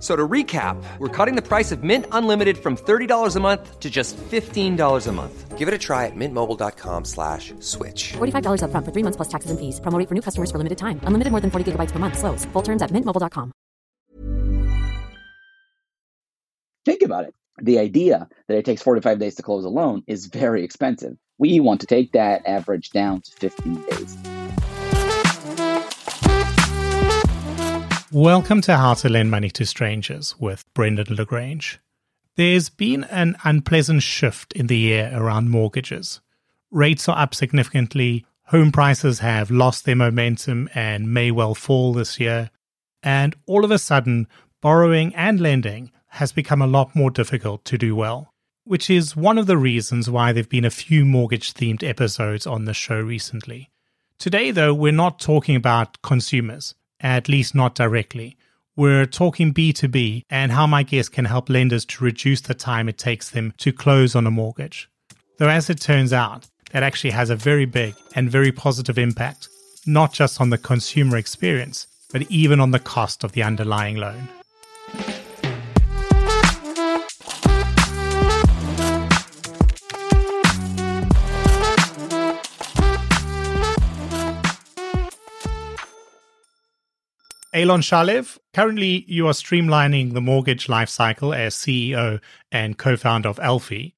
So to recap, we're cutting the price of Mint Unlimited from $30 a month to just $15 a month. Give it a try at mintmobile.com/switch. $45 up front for 3 months plus taxes and fees. Promo rate for new customers for limited time. Unlimited more than 40 gigabytes per month. Slows full terms at mintmobile.com. Think about it. The idea that it takes 4 to 5 days to close a loan is very expensive. We want to take that average down to 15 days. Welcome to How to Lend Money to Strangers with Brendan LaGrange. There's been an unpleasant shift in the year around mortgages. Rates are up significantly, home prices have lost their momentum and may well fall this year, and all of a sudden, borrowing and lending has become a lot more difficult to do well, which is one of the reasons why there have been a few mortgage-themed episodes on the show recently. Today, though, we're not talking about consumers. At least not directly. We're talking B2B and how my guest can help lenders to reduce the time it takes them to close on a mortgage. Though as it turns out, that actually has a very big and very positive impact, not just on the consumer experience, but even on the cost of the underlying loan. Eilon Shalev, currently you are streamlining the mortgage lifecycle as CEO and co-founder of Elphi.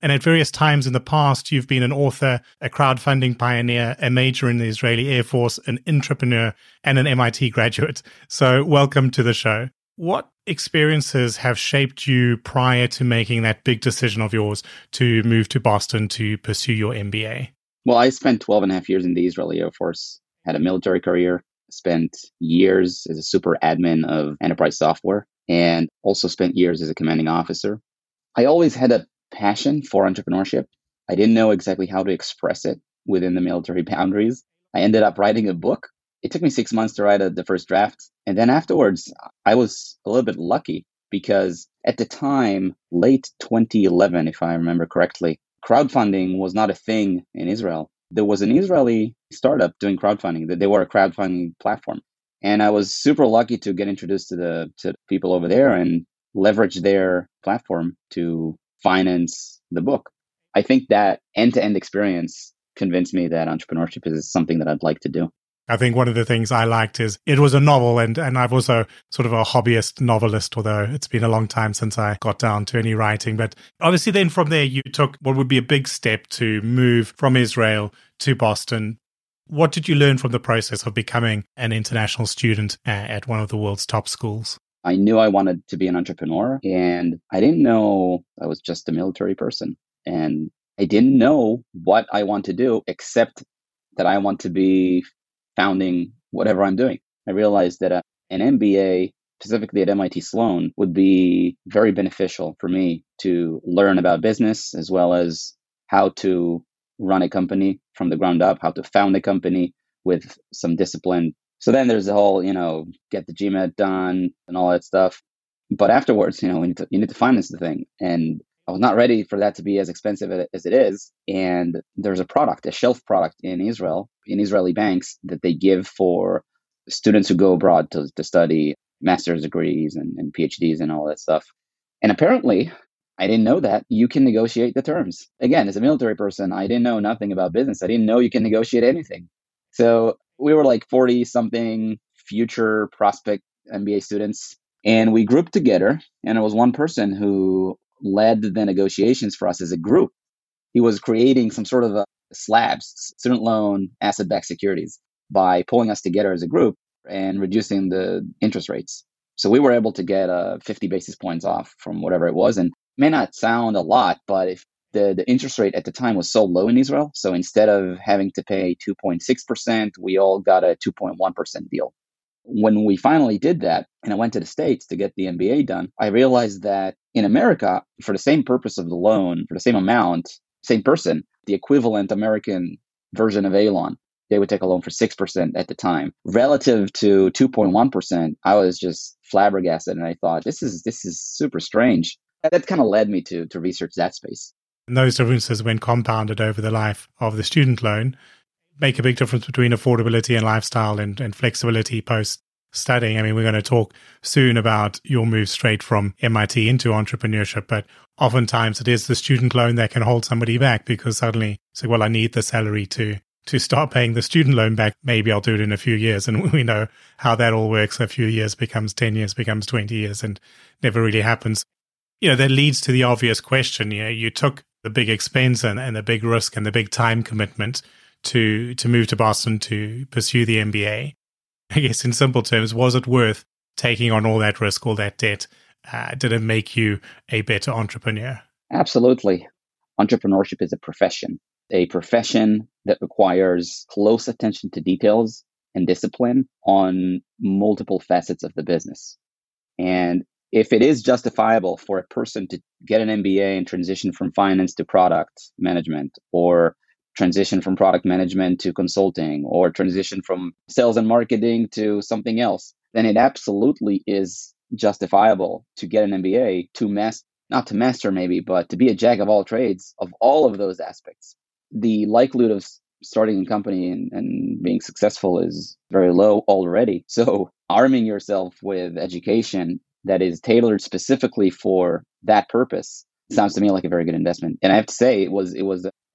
And at various times in the past, you've been an author, a crowdfunding pioneer, a major in the Israeli Air Force, an entrepreneur, and an MIT graduate. So welcome to the show. What experiences have shaped you prior to making that big decision of yours to move to Boston to pursue your MBA? Well, I spent 12 and a half years in the Israeli Air Force, had a military career. Spent years as a super admin of enterprise software, and also spent years as a commanding officer. I always had a passion for entrepreneurship. I didn't know exactly how to express it within the military boundaries. I ended up writing a book. It took me 6 months to write the first draft. And then afterwards, I was a little bit lucky because at the time, late 2011, if I remember correctly, crowdfunding was not a thing in Israel. There was an Israeli startup doing crowdfunding, that they were a crowdfunding platform. And I was super lucky to get introduced to the people over there and leverage their platform to finance the book. I think that end-to-end experience convinced me that entrepreneurship is something that I'd like to do. I think one of the things I liked is it was a novel, and I've also sort of a hobbyist novelist, although it's been a long time since I got down to any writing. But obviously then from there, you took what would be a big step to move from Israel to Boston. What did you learn from the process of becoming an international student at one of the world's top schools? I knew I wanted to be an entrepreneur, and I didn't know I was just a military person. And I didn't know what I want to do, except that I want to be founding whatever I'm doing. I realized that an MBA, specifically at MIT Sloan, would be very beneficial for me to learn about business as well as how to run a company from the ground up, how to found a company with some discipline. So then there's the whole, get the GMAT done and all that stuff. But afterwards, you need to finance the thing. And I was not ready for that to be as expensive as it is. And there's a product, a shelf product in Israel, in Israeli banks that they give for students who go abroad to study master's degrees and PhDs and all that stuff. And apparently, I didn't know that you can negotiate the terms. Again, as a military person, I didn't know nothing about business. I didn't know you can negotiate anything. So we were like 40-something future prospect MBA students. And we grouped together. And it was one person who led the negotiations for us as a group. He was creating some sort of slabs, student loan, asset-backed securities by pulling us together as a group and reducing the interest rates. So we were able to get 50 basis points off from whatever it was. And it may not sound a lot, but if the interest rate at the time was so low in Israel, so instead of having to pay 2.6%, we all got a 2.1% deal. When we finally did that, and I went to the States to get the MBA done, I realized that in America, for the same purpose of the loan, for the same amount, same person, the equivalent American version of Eilon they would take a loan for 6% at the time. Relative to 2.1%, I was just flabbergasted. And I thought, this is super strange. And that kind of led me to research that space. And those differences, when compounded over the life of the student loan, make a big difference between affordability and lifestyle and flexibility post-studying. I mean, we're going to talk soon about your move straight from MIT into entrepreneurship, but oftentimes it is the student loan that can hold somebody back because suddenly it's like, well, I need the salary to start paying the student loan back. Maybe I'll do it in a few years. And we know how that all works. A few years becomes 10 years, becomes 20 years, and never really happens. You know, that leads to the obvious question. You know, you took the big expense and the big risk and the big time commitment to move to Boston to pursue the MBA. I guess in simple terms, was it worth taking on all that risk, all that debt? Did it make you a better entrepreneur? Absolutely. Entrepreneurship is a profession that requires close attention to details and discipline on multiple facets of the business. And if it is justifiable for a person to get an MBA and transition from finance to product management, or transition from product management to consulting, or transition from sales and marketing to something else, then it absolutely is justifiable to get an MBA to not to master, but to be a jack of all trades of all of those aspects. The likelihood of starting a company and being successful is very low already. So arming yourself with education that is tailored specifically for that purpose sounds to me like a very good investment. And I have to say, it was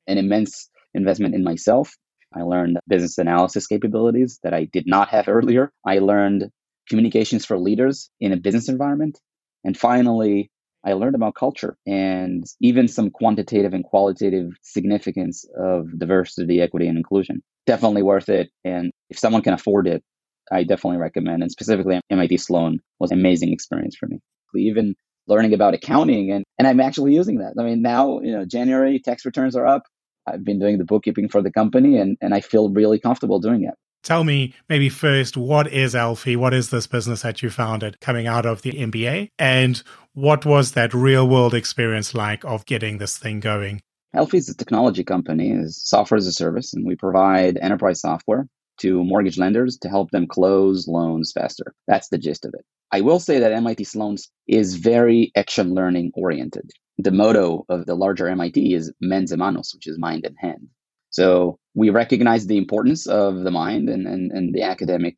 an immense investment in myself. I learned business analysis capabilities that I did not have earlier. I learned communications for leaders in a business environment. And finally, I learned about culture and even some quantitative and qualitative significance of diversity, equity, and inclusion. Definitely worth it. And if someone can afford it, I definitely recommend. And specifically, MIT Sloan was an amazing experience for me. Even learning about accounting, and I'm actually using that. I mean, now, January tax returns are up. I've been doing the bookkeeping for the company, and I feel really comfortable doing it. Tell me, maybe first, what is Elphi? What is this business that you founded coming out of the MBA? And what was that real-world experience like of getting this thing going? Elphi is a technology company, is software as a service, and we provide enterprise software to mortgage lenders to help them close loans faster. That's the gist of it. I will say that MIT Sloan is very action learning oriented. The motto of the larger MIT is mens in manos, which is mind in hand. So we recognize the importance of the mind and the academic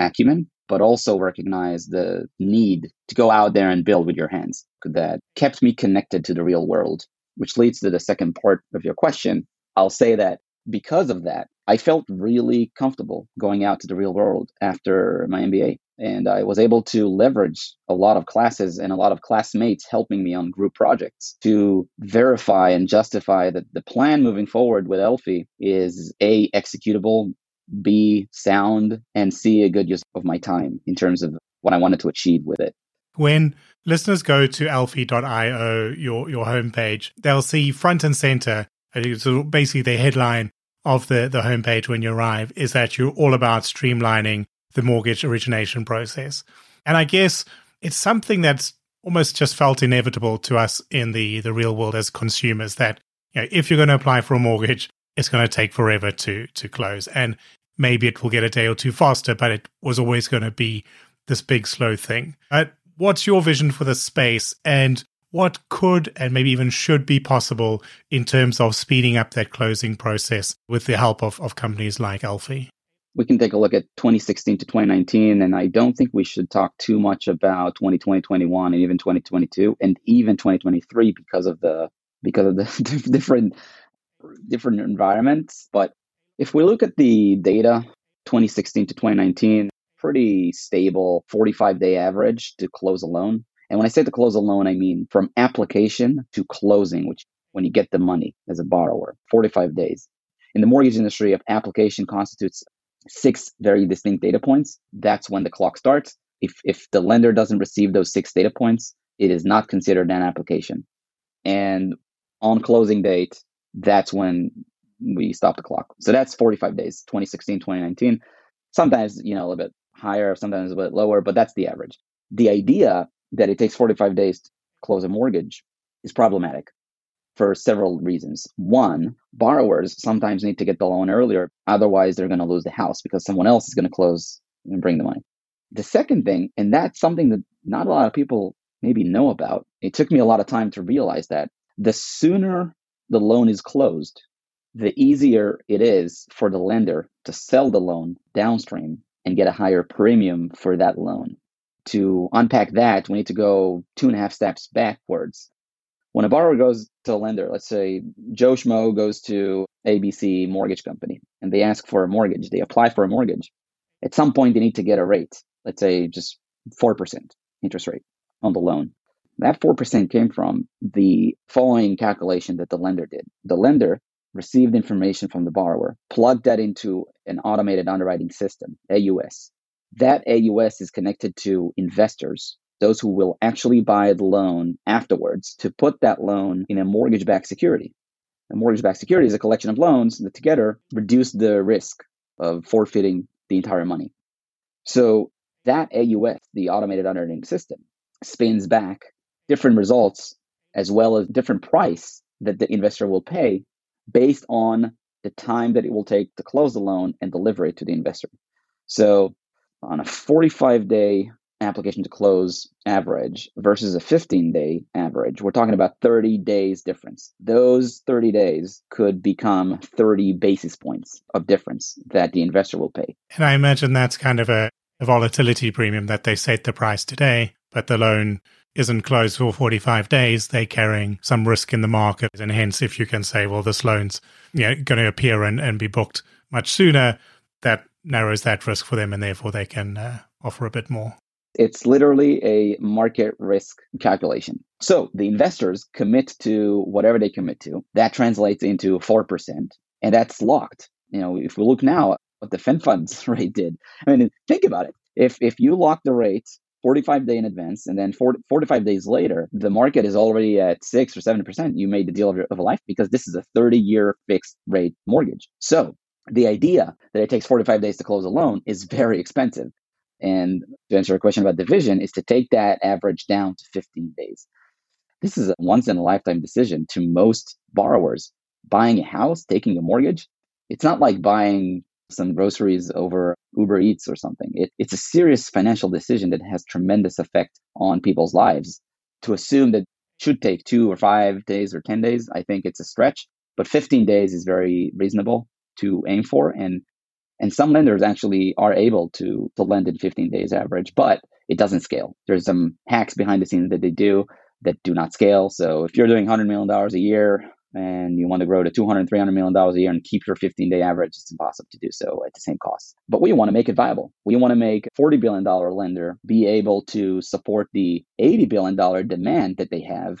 acumen, but also recognize the need to go out there and build with your hands. That kept me connected to the real world, which leads to the second part of your question. I'll say that because of that, I felt really comfortable going out to the real world after my MBA. And I was able to leverage a lot of classes and a lot of classmates helping me on group projects to verify and justify that the plan moving forward with Elphi is A, executable, B, sound, and C, a good use of my time in terms of what I wanted to achieve with it. When listeners go to Elphi.io, your homepage, they'll see front and center, so basically the headline of the homepage when you arrive is that you're all about streamlining the mortgage origination process. And I guess it's something that's almost just felt inevitable to us in the real world as consumers, that if you're going to apply for a mortgage, it's going to take forever to close. And maybe it will get a day or two faster, but it was always going to be this big, slow thing. But what's your vision for this space? And what could and maybe even should be possible in terms of speeding up that closing process with the help of companies like Elphi? We can take a look at 2016 to 2019, and I don't think we should talk too much about 2020, 2021, and even 2022, and even 2023 because of the different environments. But if we look at the data, 2016 to 2019, pretty stable 45-day average to close a loan. And when I say to close a loan, I mean from application to closing, which when you get the money as a borrower, 45 days. In the mortgage industry, if application constitutes 6 very distinct data points, that's when the clock starts. If the lender doesn't receive those 6 data points, it is not considered an application. And on closing date, that's when we stop the clock. So that's 45 days, 2016, 2019. Sometimes, a little bit higher, sometimes a bit lower, but that's the average. The idea that it takes 45 days to close a mortgage is problematic. for several reasons. One, borrowers sometimes need to get the loan earlier. Otherwise, they're going to lose the house because someone else is going to close and bring the money. The second thing, and that's something that not a lot of people maybe know about. It took me a lot of time to realize that the sooner the loan is closed, the easier it is for the lender to sell the loan downstream and get a higher premium for that loan. To unpack that, we need to go 2.5 steps backwards. When a borrower goes to a lender, let's say Joe Schmo goes to ABC Mortgage Company and they ask for a mortgage, they apply for a mortgage. At some point, they need to get a rate, let's say just 4% interest rate on the loan. That 4% came from the following calculation that the lender did. The lender received information from the borrower, plugged that into an automated underwriting system, AUS. That AUS is connected to investors, those who will actually buy the loan afterwards to put that loan in a mortgage-backed security. A mortgage-backed security is a collection of loans that together reduce the risk of forfeiting the entire money. So that AUS, the automated underwriting system, spins back different results as well as different price that the investor will pay based on the time that it will take to close the loan and deliver it to the investor. So on a 45-day application to close average versus a 15-day average, we're talking about 30 days difference. Those 30 days could become 30 basis points of difference that the investor will pay. And I imagine that's kind of a volatility premium that they set the price today, but the loan isn't closed for 45 days. They're carrying some risk in the market. And hence, if you can say, well, this loan's going to appear and be booked much sooner, that narrows that risk for them and therefore they can offer a bit more. It's literally a market risk calculation. So the investors commit to whatever they commit to. That translates into 4%, and that's locked. If we look now what the Fed funds rate did, think about it. If you lock the rate 45 days in advance and then 45 days later, the market is already at 6 or 7%, you made the deal of a life because this is a 30-year fixed rate mortgage. So the idea that it takes 45 days to close a loan is very expensive. And to answer your question about division is to take that average down to 15 days. This is a once-in-a-lifetime decision to most borrowers. Buying a house, taking a mortgage, it's not like buying some groceries over Uber Eats or something. It's a serious financial decision that has tremendous effect on people's lives. To assume that it should take 2 or 5 days or 10 days, I think it's a stretch. But 15 days is very reasonable to aim for. And some lenders actually are able to lend in 15 days average, but it doesn't scale. There's some hacks behind the scenes that they do that do not scale. So if you're doing $100 million a year and you want to grow to $200, $300 million a year and keep your 15-day average, it's impossible to do so at the same cost. But we want to make it viable. We want to make a $40 billion lender be able to support the $80 billion demand that they have.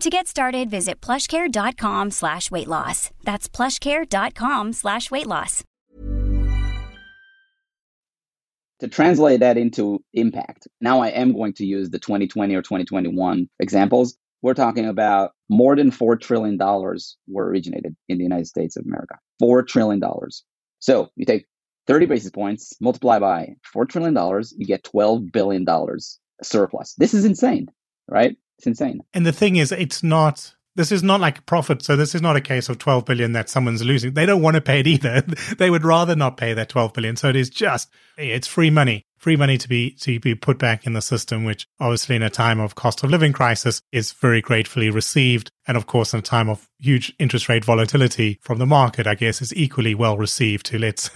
To get started, visit plushcare.com/weightloss. That's plushcare.com/weightloss. To translate that into impact, now I am going to use the 2020 or 2021 examples. We're talking about more than $4 trillion were originated in the United States of America. $4 trillion. So you take 30 basis points, multiply by $4 trillion, you get $12 billion surplus. This is insane, right? It's insane. And the thing is, this is not like profit. So this is not a case of 12 billion that someone's losing. They don't want to pay it either. They would rather not pay that 12 billion. So it's free money. free money to be put back in the system, which obviously in a time of cost of living crisis is very gratefully received. And of course, in a time of huge interest rate volatility from the market, I guess is equally well received to let's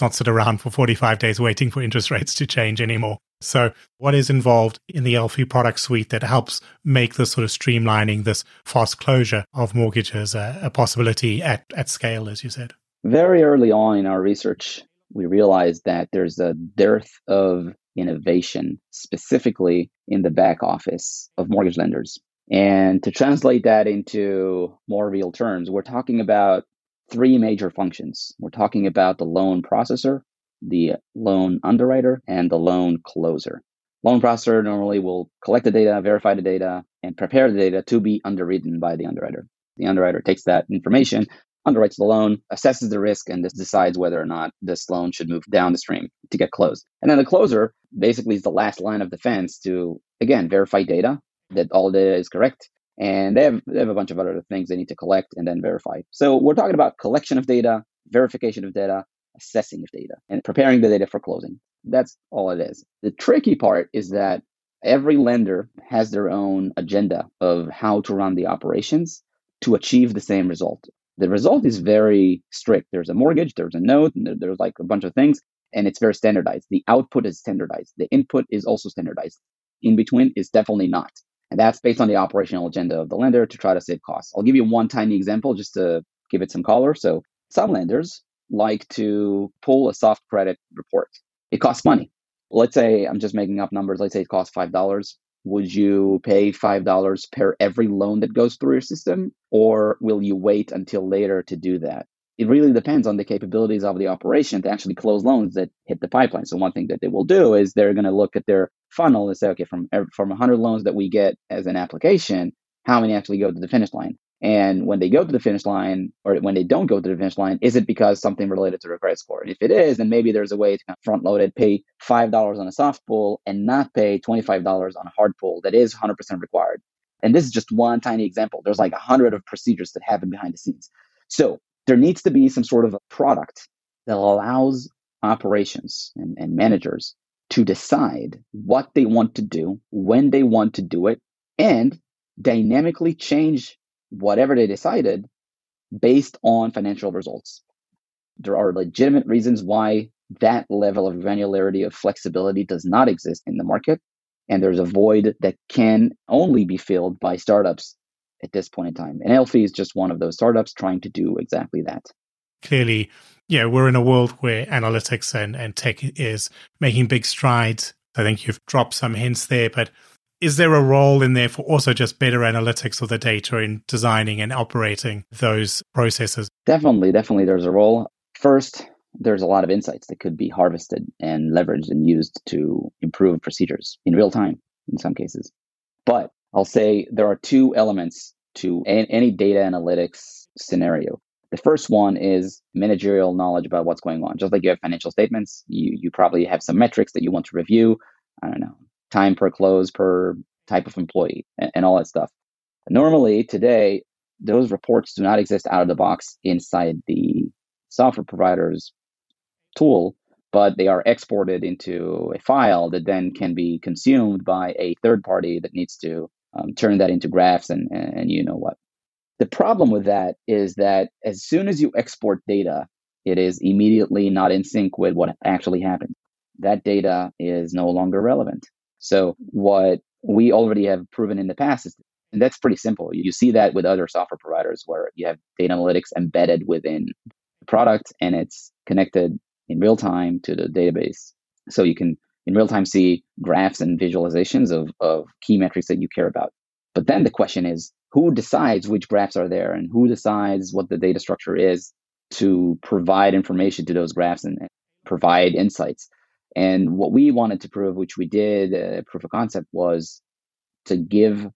not sit around for 45 days waiting for interest rates to change anymore. So what is involved in the Elphi product suite that helps make this sort of streamlining, this fast closure of mortgages a possibility at scale, as you said? Very early on in our research, we realized that there's a dearth of innovation, specifically in the back office of mortgage lenders. And to translate that into more real terms, we're talking about three major functions. We're talking about the loan processor, the loan underwriter, and the loan closer. Loan processor normally will collect the data, verify the data, and prepare the data to be underwritten by the underwriter. The underwriter takes that information, underwrites the loan, assesses the risk, and decides whether or not this loan should move down the stream to get closed. And then the closer basically is the last line of defense to, again, verify data, that all data is correct. And they have a bunch of other things they need to collect and then verify. So we're talking about collection of data, verification of data, assessing of data, and preparing the data for closing. That's all it is. The tricky part is that every lender has their own agenda of how to run the operations to achieve the same result. The result is very strict. There's a mortgage, there's a note, and there's like a bunch of things, and it's very standardized. The output is standardized. The input is also standardized. In between is definitely not. And that's based on the operational agenda of the lender to try to save costs. I'll give you one tiny example just to give it some color. So some lenders like to pull a soft credit report. It costs money. Let's say, I'm just making up numbers, let's say it costs $5. Would you pay $5 per every loan that goes through your system, or will you wait until later to do that? It really depends on the capabilities of the operation to actually close loans that hit the pipeline. So one thing that they will do is they're going to look at their funnel and say, okay, from 100 loans that we get as an application, how many actually go to the finish line? And when they go to the finish line, or when they don't go to the finish line, is it because something related to their credit score? And if it is, then maybe there's a way to kind of front load it, pay $5 on a soft pull and not pay $25 on a hard pull that is 100% required. And this is just one tiny example. There's like 100 of procedures that happen behind the scenes. So there needs to be some sort of a product that allows operations and managers to decide what they want to do, when they want to do it, and dynamically change whatever they decided based on financial results. There are legitimate reasons why that level of granularity of flexibility does not exist in the market. And there's a void that can only be filled by startups at this point in time. And Elphi is just one of those startups trying to do exactly that. Clearly, yeah, we're in a world where analytics and tech is making big strides. I think you've dropped some hints there, but is there a role in there for also just better analytics of the data in designing and operating those processes? Definitely there's a role. First, there's a lot of insights that could be harvested and leveraged and used to improve procedures in real time in some cases. But I'll say there are two elements to any data analytics scenario. The first one is managerial knowledge about what's going on. Just like you have financial statements, you probably have some metrics that you want to review. I don't know, time per close, per type of employee, and all that stuff. Normally, today, those reports do not exist out of the box inside the software provider's tool, but they are exported into a file that then can be consumed by a third party that needs to turn that into graphs and you know what. The problem with that is that as soon as you export data, it is immediately not in sync with what actually happened. That data is no longer relevant. So what we already have proven in the past is, and that's pretty simple. You see that with other software providers where you have data analytics embedded within the product and it's connected in real time to the database. So you can in real time see graphs and visualizations of key metrics that you care about. But then the question is, who decides which graphs are there and who decides what the data structure is to provide information to those graphs and provide insights? And what we wanted to prove, which we did, proof of concept, was to give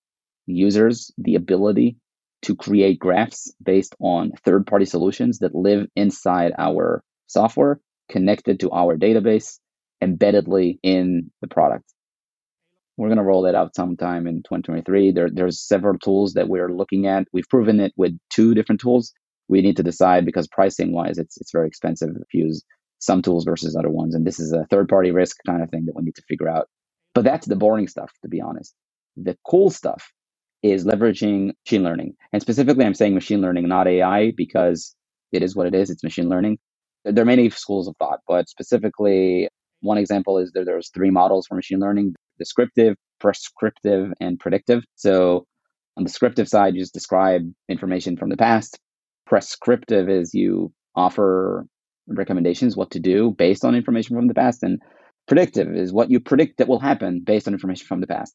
users the ability to create graphs based on third-party solutions that live inside our software, connected to our database, embeddedly in the product. We're going to roll that out sometime in 2023. There's several tools that we're looking at. We've proven it with two different tools. We need to decide because pricing-wise, it's very expensive to use some tools versus other ones. And this is a third-party risk kind of thing that we need to figure out. But that's the boring stuff, to be honest. The cool stuff is leveraging machine learning. And specifically, I'm saying machine learning, not AI, because it is what it is. It's machine learning. There are many schools of thought, but specifically, one example is that there's three models for machine learning: descriptive, prescriptive, and predictive. So on the descriptive side, you just describe information from the past. Prescriptive is you offer recommendations, what to do based on information from the past. And predictive is what you predict that will happen based on information from the past.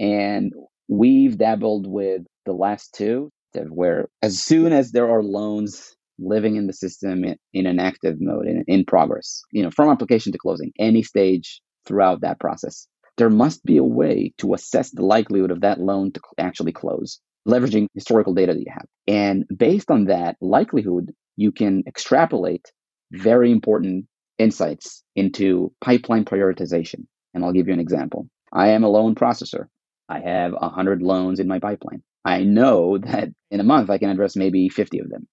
And we've dabbled with the last two, where as soon as there are loans living in the system in an active mode, in progress, from application to closing, any stage throughout that process, there must be a way to assess the likelihood of that loan to actually close, leveraging historical data that you have. And based on that likelihood, you can extrapolate very important insights into pipeline prioritization. And I'll give you an example. I am a loan processor. I have 100 loans in my pipeline. I know that in a month, I can address maybe 50 of them.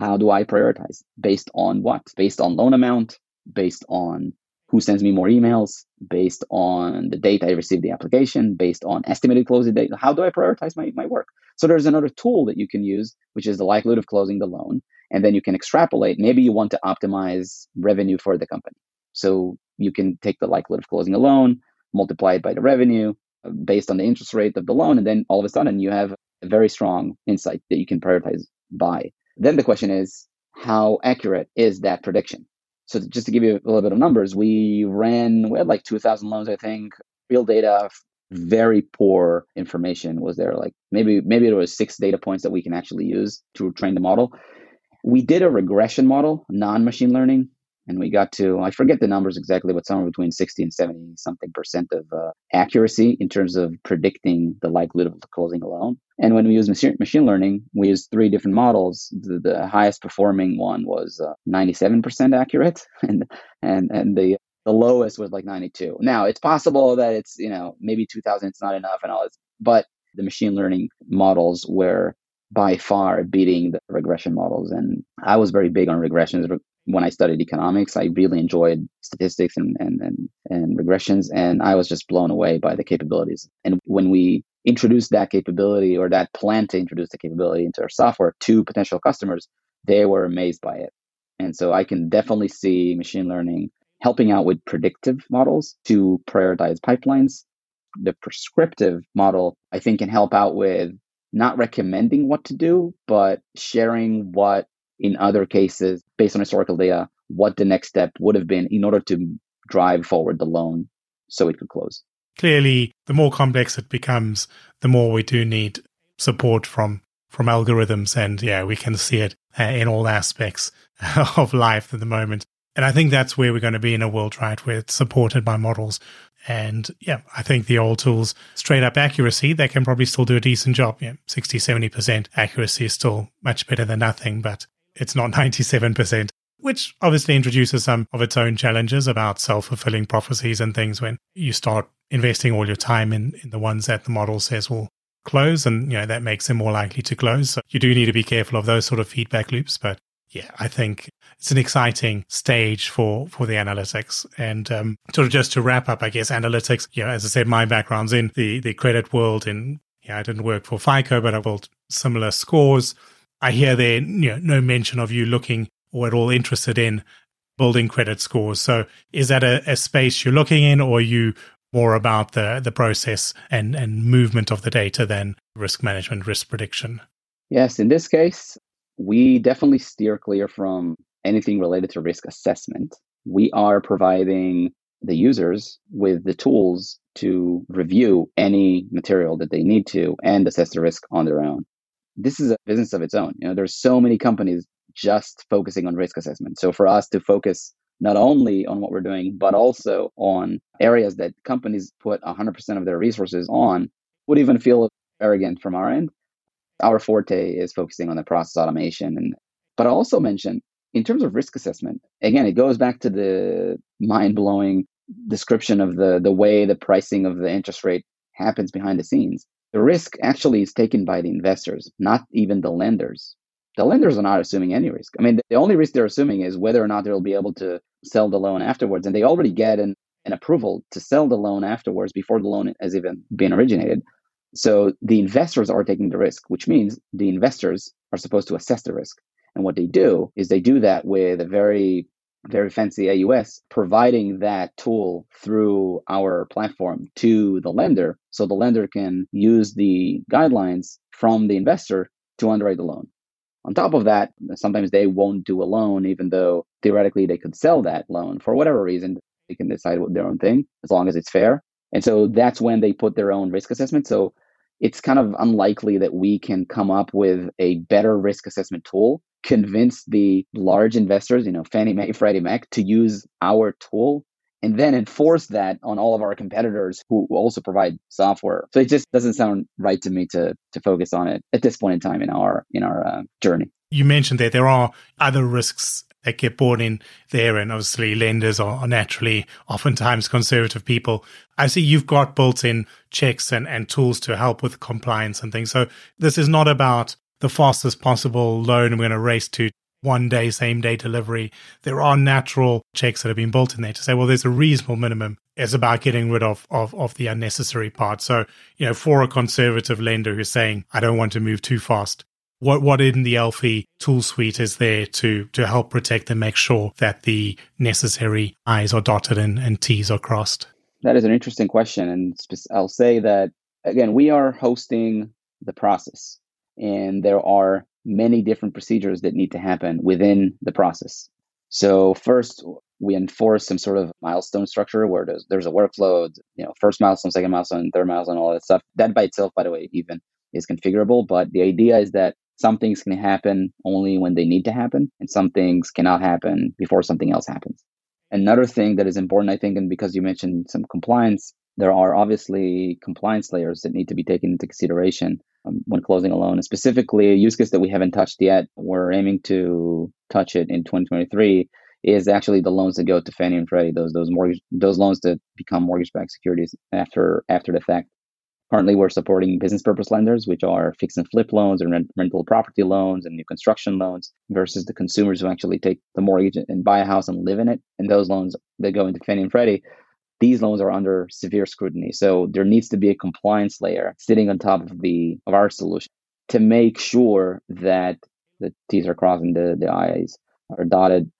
How do I prioritize? Based on what? Based on loan amount, based on who sends me more emails, based on the date I received the application, based on estimated closing date. How do I prioritize my work? So there's another tool that you can use, which is the likelihood of closing the loan. And then you can extrapolate. Maybe you want to optimize revenue for the company. So you can take the likelihood of closing a loan, multiply it by the revenue based on the interest rate of the loan. And then all of a sudden you have a very strong insight that you can prioritize by. Then the question is, how accurate is that prediction? So just to give you a little bit of numbers, we had like 2,000 loans, I think. Real data, very poor information was there. Like maybe there was 6 data points that we can actually use to train the model. We did a regression model, non-machine learning, and we got to, I forget the numbers exactly, but somewhere between 60 and 70-something percent of accuracy in terms of predicting the likelihood of closing a loan. And when we use machine learning, we used 3 different models. The highest performing one was 97% accurate, and the lowest was like 92. Now, it's possible that it's, maybe 2,000, it's not enough and all this, but the machine learning models were by far beating the regression models. And I was very big on regressions. When I studied economics, I really enjoyed statistics and regressions, and I was just blown away by the capabilities. And when we introduced that capability, or that plan to introduce the capability into our software to potential customers, they were amazed by it. And so I can definitely see machine learning helping out with predictive models to prioritize pipelines. The prescriptive model, I think, can help out with not recommending what to do, but sharing what, in other cases, based on historical data, what the next step would have been in order to drive forward the loan so it could close. Clearly, the more complex it becomes, the more we do need support from algorithms. And we can see it in all aspects of life at the moment. And I think that's where we're going to be in a world, right, where it's supported by models. And I think the old tools, straight up accuracy, they can probably still do a decent job. 60, 70% accuracy is still much better than nothing, but it's not 97%, which obviously introduces some of its own challenges about self-fulfilling prophecies and things when you start investing all your time in the ones that the model says will close, and that makes them more likely to close. So you do need to be careful of those sort of feedback loops, but I think it's an exciting stage for the analytics. And sort of just to wrap up, I guess, analytics, as I said, my background's in the credit world. And I didn't work for FICO, but I built similar scores. I hear there no mention of you looking or at all interested in building credit scores. So is that a space you're looking in, or are you more about the process and movement of the data than risk management, risk prediction? Yes, in this case, we definitely steer clear from anything related to risk assessment. We are providing the users with the tools to review any material that they need to and assess the risk on their own. This is a business of its own. There's so many companies just focusing on risk assessment. So for us to focus not only on what we're doing, but also on areas that companies put 100% of their resources on would even feel arrogant from our end. Our forte is focusing on the process automation. But I also mentioned, in terms of risk assessment, again, it goes back to the mind-blowing description of the way the pricing of the interest rate happens behind the scenes. The risk actually is taken by the investors, not even the lenders. the lenders are not assuming any risk. I mean, the only risk they're assuming is whether or not they'll be able to sell the loan afterwards. And they already get an approval to sell the loan afterwards before the loan has even been originated. So the investors are taking the risk, which means the investors are supposed to assess the risk. And what they do is they do that with a very, very fancy AUS, providing that tool through our platform to the lender. So the lender can use the guidelines from the investor to underwrite the loan. On top of that, sometimes they won't do a loan, even though theoretically they could sell that loan for whatever reason. They can decide what their own thing, as long as it's fair. And so that's when they put their own risk assessment. So it's kind of unlikely that we can come up with a better risk assessment tool, convince the large investors, Fannie Mae, Freddie Mac, to use our tool, and then enforce that on all of our competitors who also provide software. So it just doesn't sound right to me to focus on it at this point in time in our journey. You mentioned that there are other risks that get born in there, and obviously lenders are naturally oftentimes conservative people. I see you've got built-in checks and tools to help with compliance and things. So this is not about the fastest possible loan we're going to race to one day, same day delivery. There are natural checks that have been built in there to say, well, there's a reasonable minimum. It's about getting rid of the unnecessary part. So, for a conservative lender who's saying, I don't want to move too fast, what in the Elphi tool suite is there to help protect and make sure that the necessary I's are dotted and T's are crossed? That is an interesting question. And I'll say that, again, we are hosting the process, and there are many different procedures that need to happen within the process. So first, we enforce some sort of milestone structure where there's a workflow, first milestone, second milestone, third milestone, all that stuff. That by itself, by the way, even is configurable. But the idea is that some things can happen only when they need to happen, and some things cannot happen before something else happens. Another thing that is important, I think, and because you mentioned some compliance, there are obviously compliance layers that need to be taken into consideration when closing a loan. And specifically, a use case that we haven't touched yet, we're aiming to touch it in 2023, is actually the loans that go to Fannie and Freddie, those loans that become mortgage-backed securities after the fact. Currently, we're supporting business purpose lenders, which are fix and flip loans and rental property loans and new construction loans, versus the consumers who actually take the mortgage and buy a house and live in it. And those loans that go into Fannie and Freddie, these loans are under severe scrutiny. So there needs to be a compliance layer sitting on top of our solution to make sure that the T's are crossed and the I's are dotted.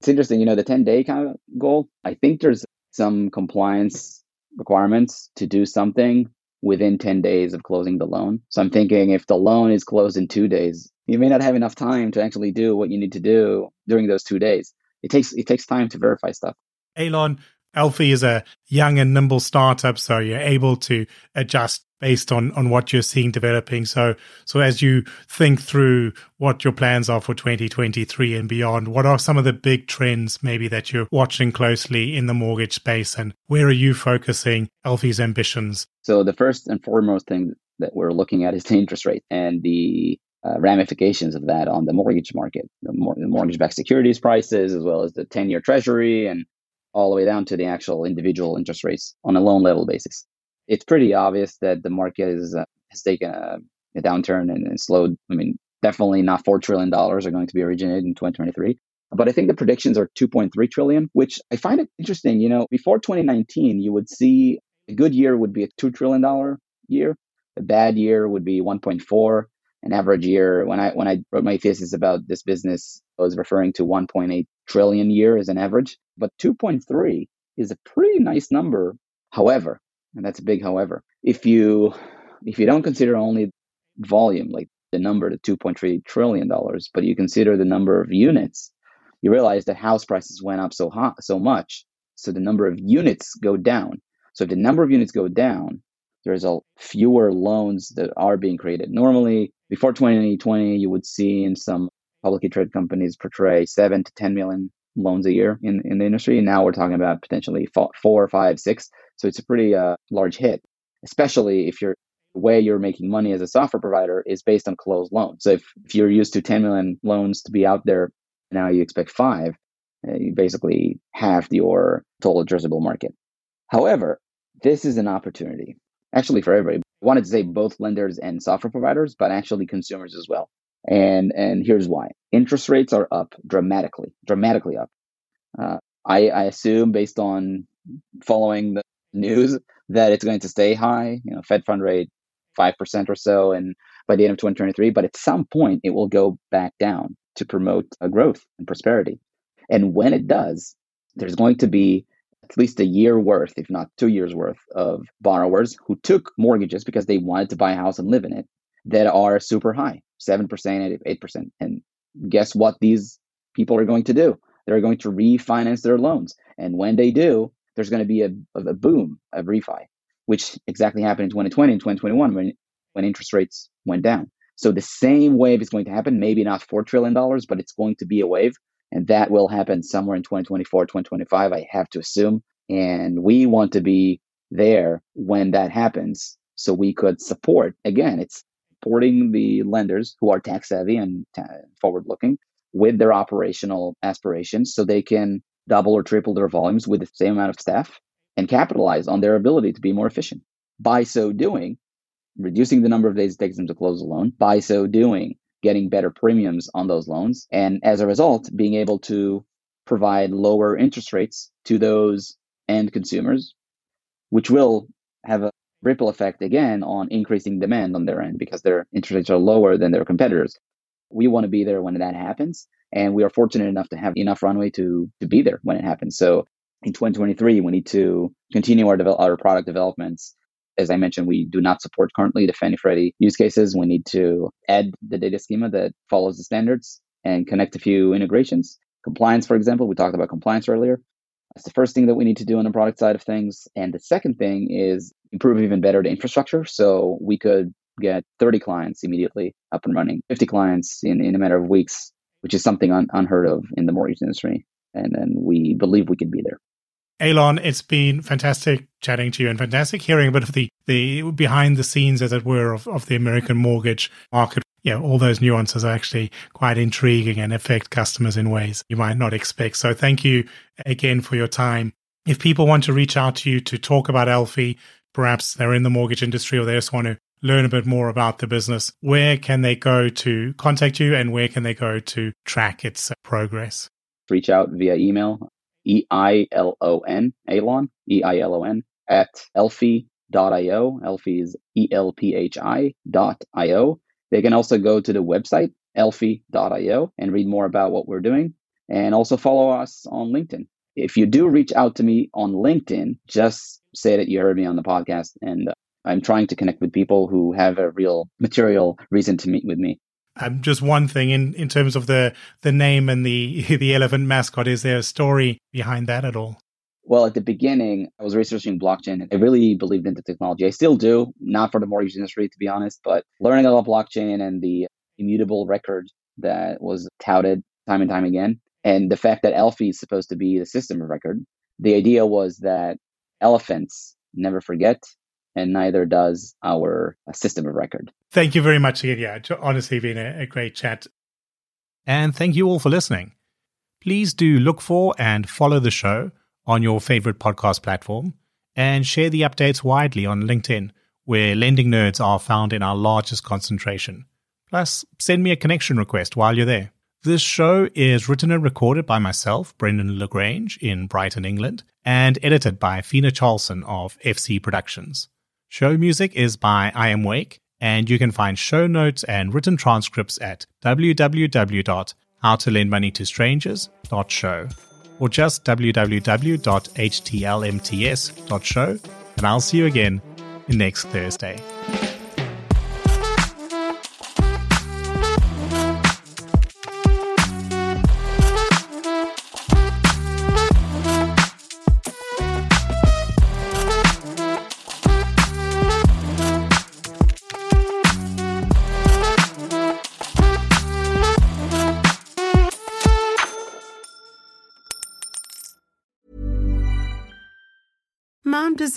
It's interesting, the 10-day kind of goal. I think there's some compliance requirements to do something within 10 days of closing the loan. So I'm thinking if the loan is closed in 2 days, you may not have enough time to actually do what you need to do during those 2 days. It takes time to verify stuff. Eilon, Elphi is a young and nimble startup, so you're able to adjust based on what you're seeing developing. So as you think through what your plans are for 2023 and beyond, what are some of the big trends maybe that you're watching closely in the mortgage space, and where are you focusing Elphi's ambitions? So the first and foremost thing that we're looking at is the interest rate and the ramifications of that on the mortgage market, the mortgage-backed securities prices, as well as the 10-year treasury, and all the way down to the actual individual interest rates on a loan level basis. It's pretty obvious that the market has taken a downturn and slowed. I mean, definitely not $4 trillion are going to be originated in 2023. But I think the predictions are $2.3 trillion, which I find it interesting. Before 2019, you would see a good year would be a $2 trillion year. A bad year would be 1.4. An average year, when I wrote my thesis about this business, I was referring to 1.8 trillion year as an average. But 2.3 is a pretty nice number. However, and that's a big however, if you don't consider only volume, like the number, the $2.3 trillion, but you consider the number of units, you realize that house prices went up so much. So the number of units go down. So if the number of units go down, there's fewer loans that are being created. Normally, before 2020, you would see in some publicly traded companies portray 7 to 10 million loans a year in the industry. And now we're talking about potentially 4, 5, 6. So it's a pretty large hit, especially if the way you're making money as a software provider is based on closed loans. So if you're used to 10 million loans to be out there, now you expect 5, you basically halved your total addressable market. However, this is an opportunity, actually for everybody. I wanted to say both lenders and software providers, but actually consumers as well. And here's why. Interest rates are up dramatically up. I assume, based on following the news, that it's going to stay high, Fed fund rate 5% or so, and by the end of 2023, but at some point it will go back down to promote growth and prosperity. And when it does, there's going to be at least a year worth, if not 2 years worth, of borrowers who took mortgages because they wanted to buy a house and live in it that are super high, 7%, 8%. And guess what these people are going to do? They're going to refinance their loans. And when they do, there's going to be a boom of refi, which exactly happened in 2020 and 2021 when interest rates went down. So the same wave is going to happen, maybe not $4 trillion, but it's going to be a wave. And that will happen somewhere in 2024, 2025, I have to assume. And we want to be there when that happens so we could support. Again, it's supporting the lenders who are tax savvy and forward-looking with their operational aspirations so they can double or triple their volumes with the same amount of staff and capitalize on their ability to be more efficient. By so doing, reducing the number of days it takes them to close a loan, by so doing, getting better premiums on those loans, and as a result, being able to provide lower interest rates to those end consumers, which will have a ripple effect, again, on increasing demand on their end because their interest rates are lower than their competitors. We want to be there when that happens, and we are fortunate enough to have enough runway to be there when it happens. So in 2023, we need to continue our product developments. As I mentioned, we do not support currently the Fannie Freddie use cases. We need to add the data schema that follows the standards and connect a few integrations. Compliance, for example, we talked about compliance earlier. That's the first thing that we need to do on the product side of things. And the second thing is improve even better the infrastructure. So we could get 30 clients immediately up and running, 50 clients in a matter of weeks, which is something unheard of in the mortgage industry. And then we believe we can be there. Eilon, it's been fantastic chatting to you and fantastic hearing a bit of the behind the scenes, as it were, of the American mortgage market. Yeah, all those nuances are actually quite intriguing and affect customers in ways you might not expect. So thank you again for your time. If people want to reach out to you to talk about Elphi, perhaps they're in the mortgage industry or they just want to learn a bit more about the business, where can they go to contact you and where can they go to track its progress? Reach out via email. Eilon, at Elphi.io. Elphi is ELPHI.io. They can also go to the website, Elphi.io, and read more about what we're doing. And also follow us on LinkedIn. If you do reach out to me on LinkedIn, just say that you heard me on the podcast. And I'm trying to connect with people who have a real material reason to meet with me. Just one thing in terms of the name and the elephant mascot, is there a story behind that at all? Well, at the beginning, I was researching blockchain. I really believed in the technology. I still do, not for the mortgage industry, to be honest, but learning about blockchain and the immutable record that was touted time and time again, and the fact that Elphi is supposed to be the system of record, the idea was that elephants never forget, and neither does our system of record. Thank you very much again. Yeah, it's honestly been a great chat. And thank you all for listening. Please do look for and follow the show on your favorite podcast platform and share the updates widely on LinkedIn, where lending nerds are found in our largest concentration. Plus, send me a connection request while you're there. This show is written and recorded by myself, Brendan LaGrange, in Brighton, England, and edited by Fina Charlson of FC Productions. Show music is by I Am Wake, and you can find show notes and written transcripts at www.howtolendmoneytostrangers.show or just www.htlmts.show, and I'll see you again next Thursday.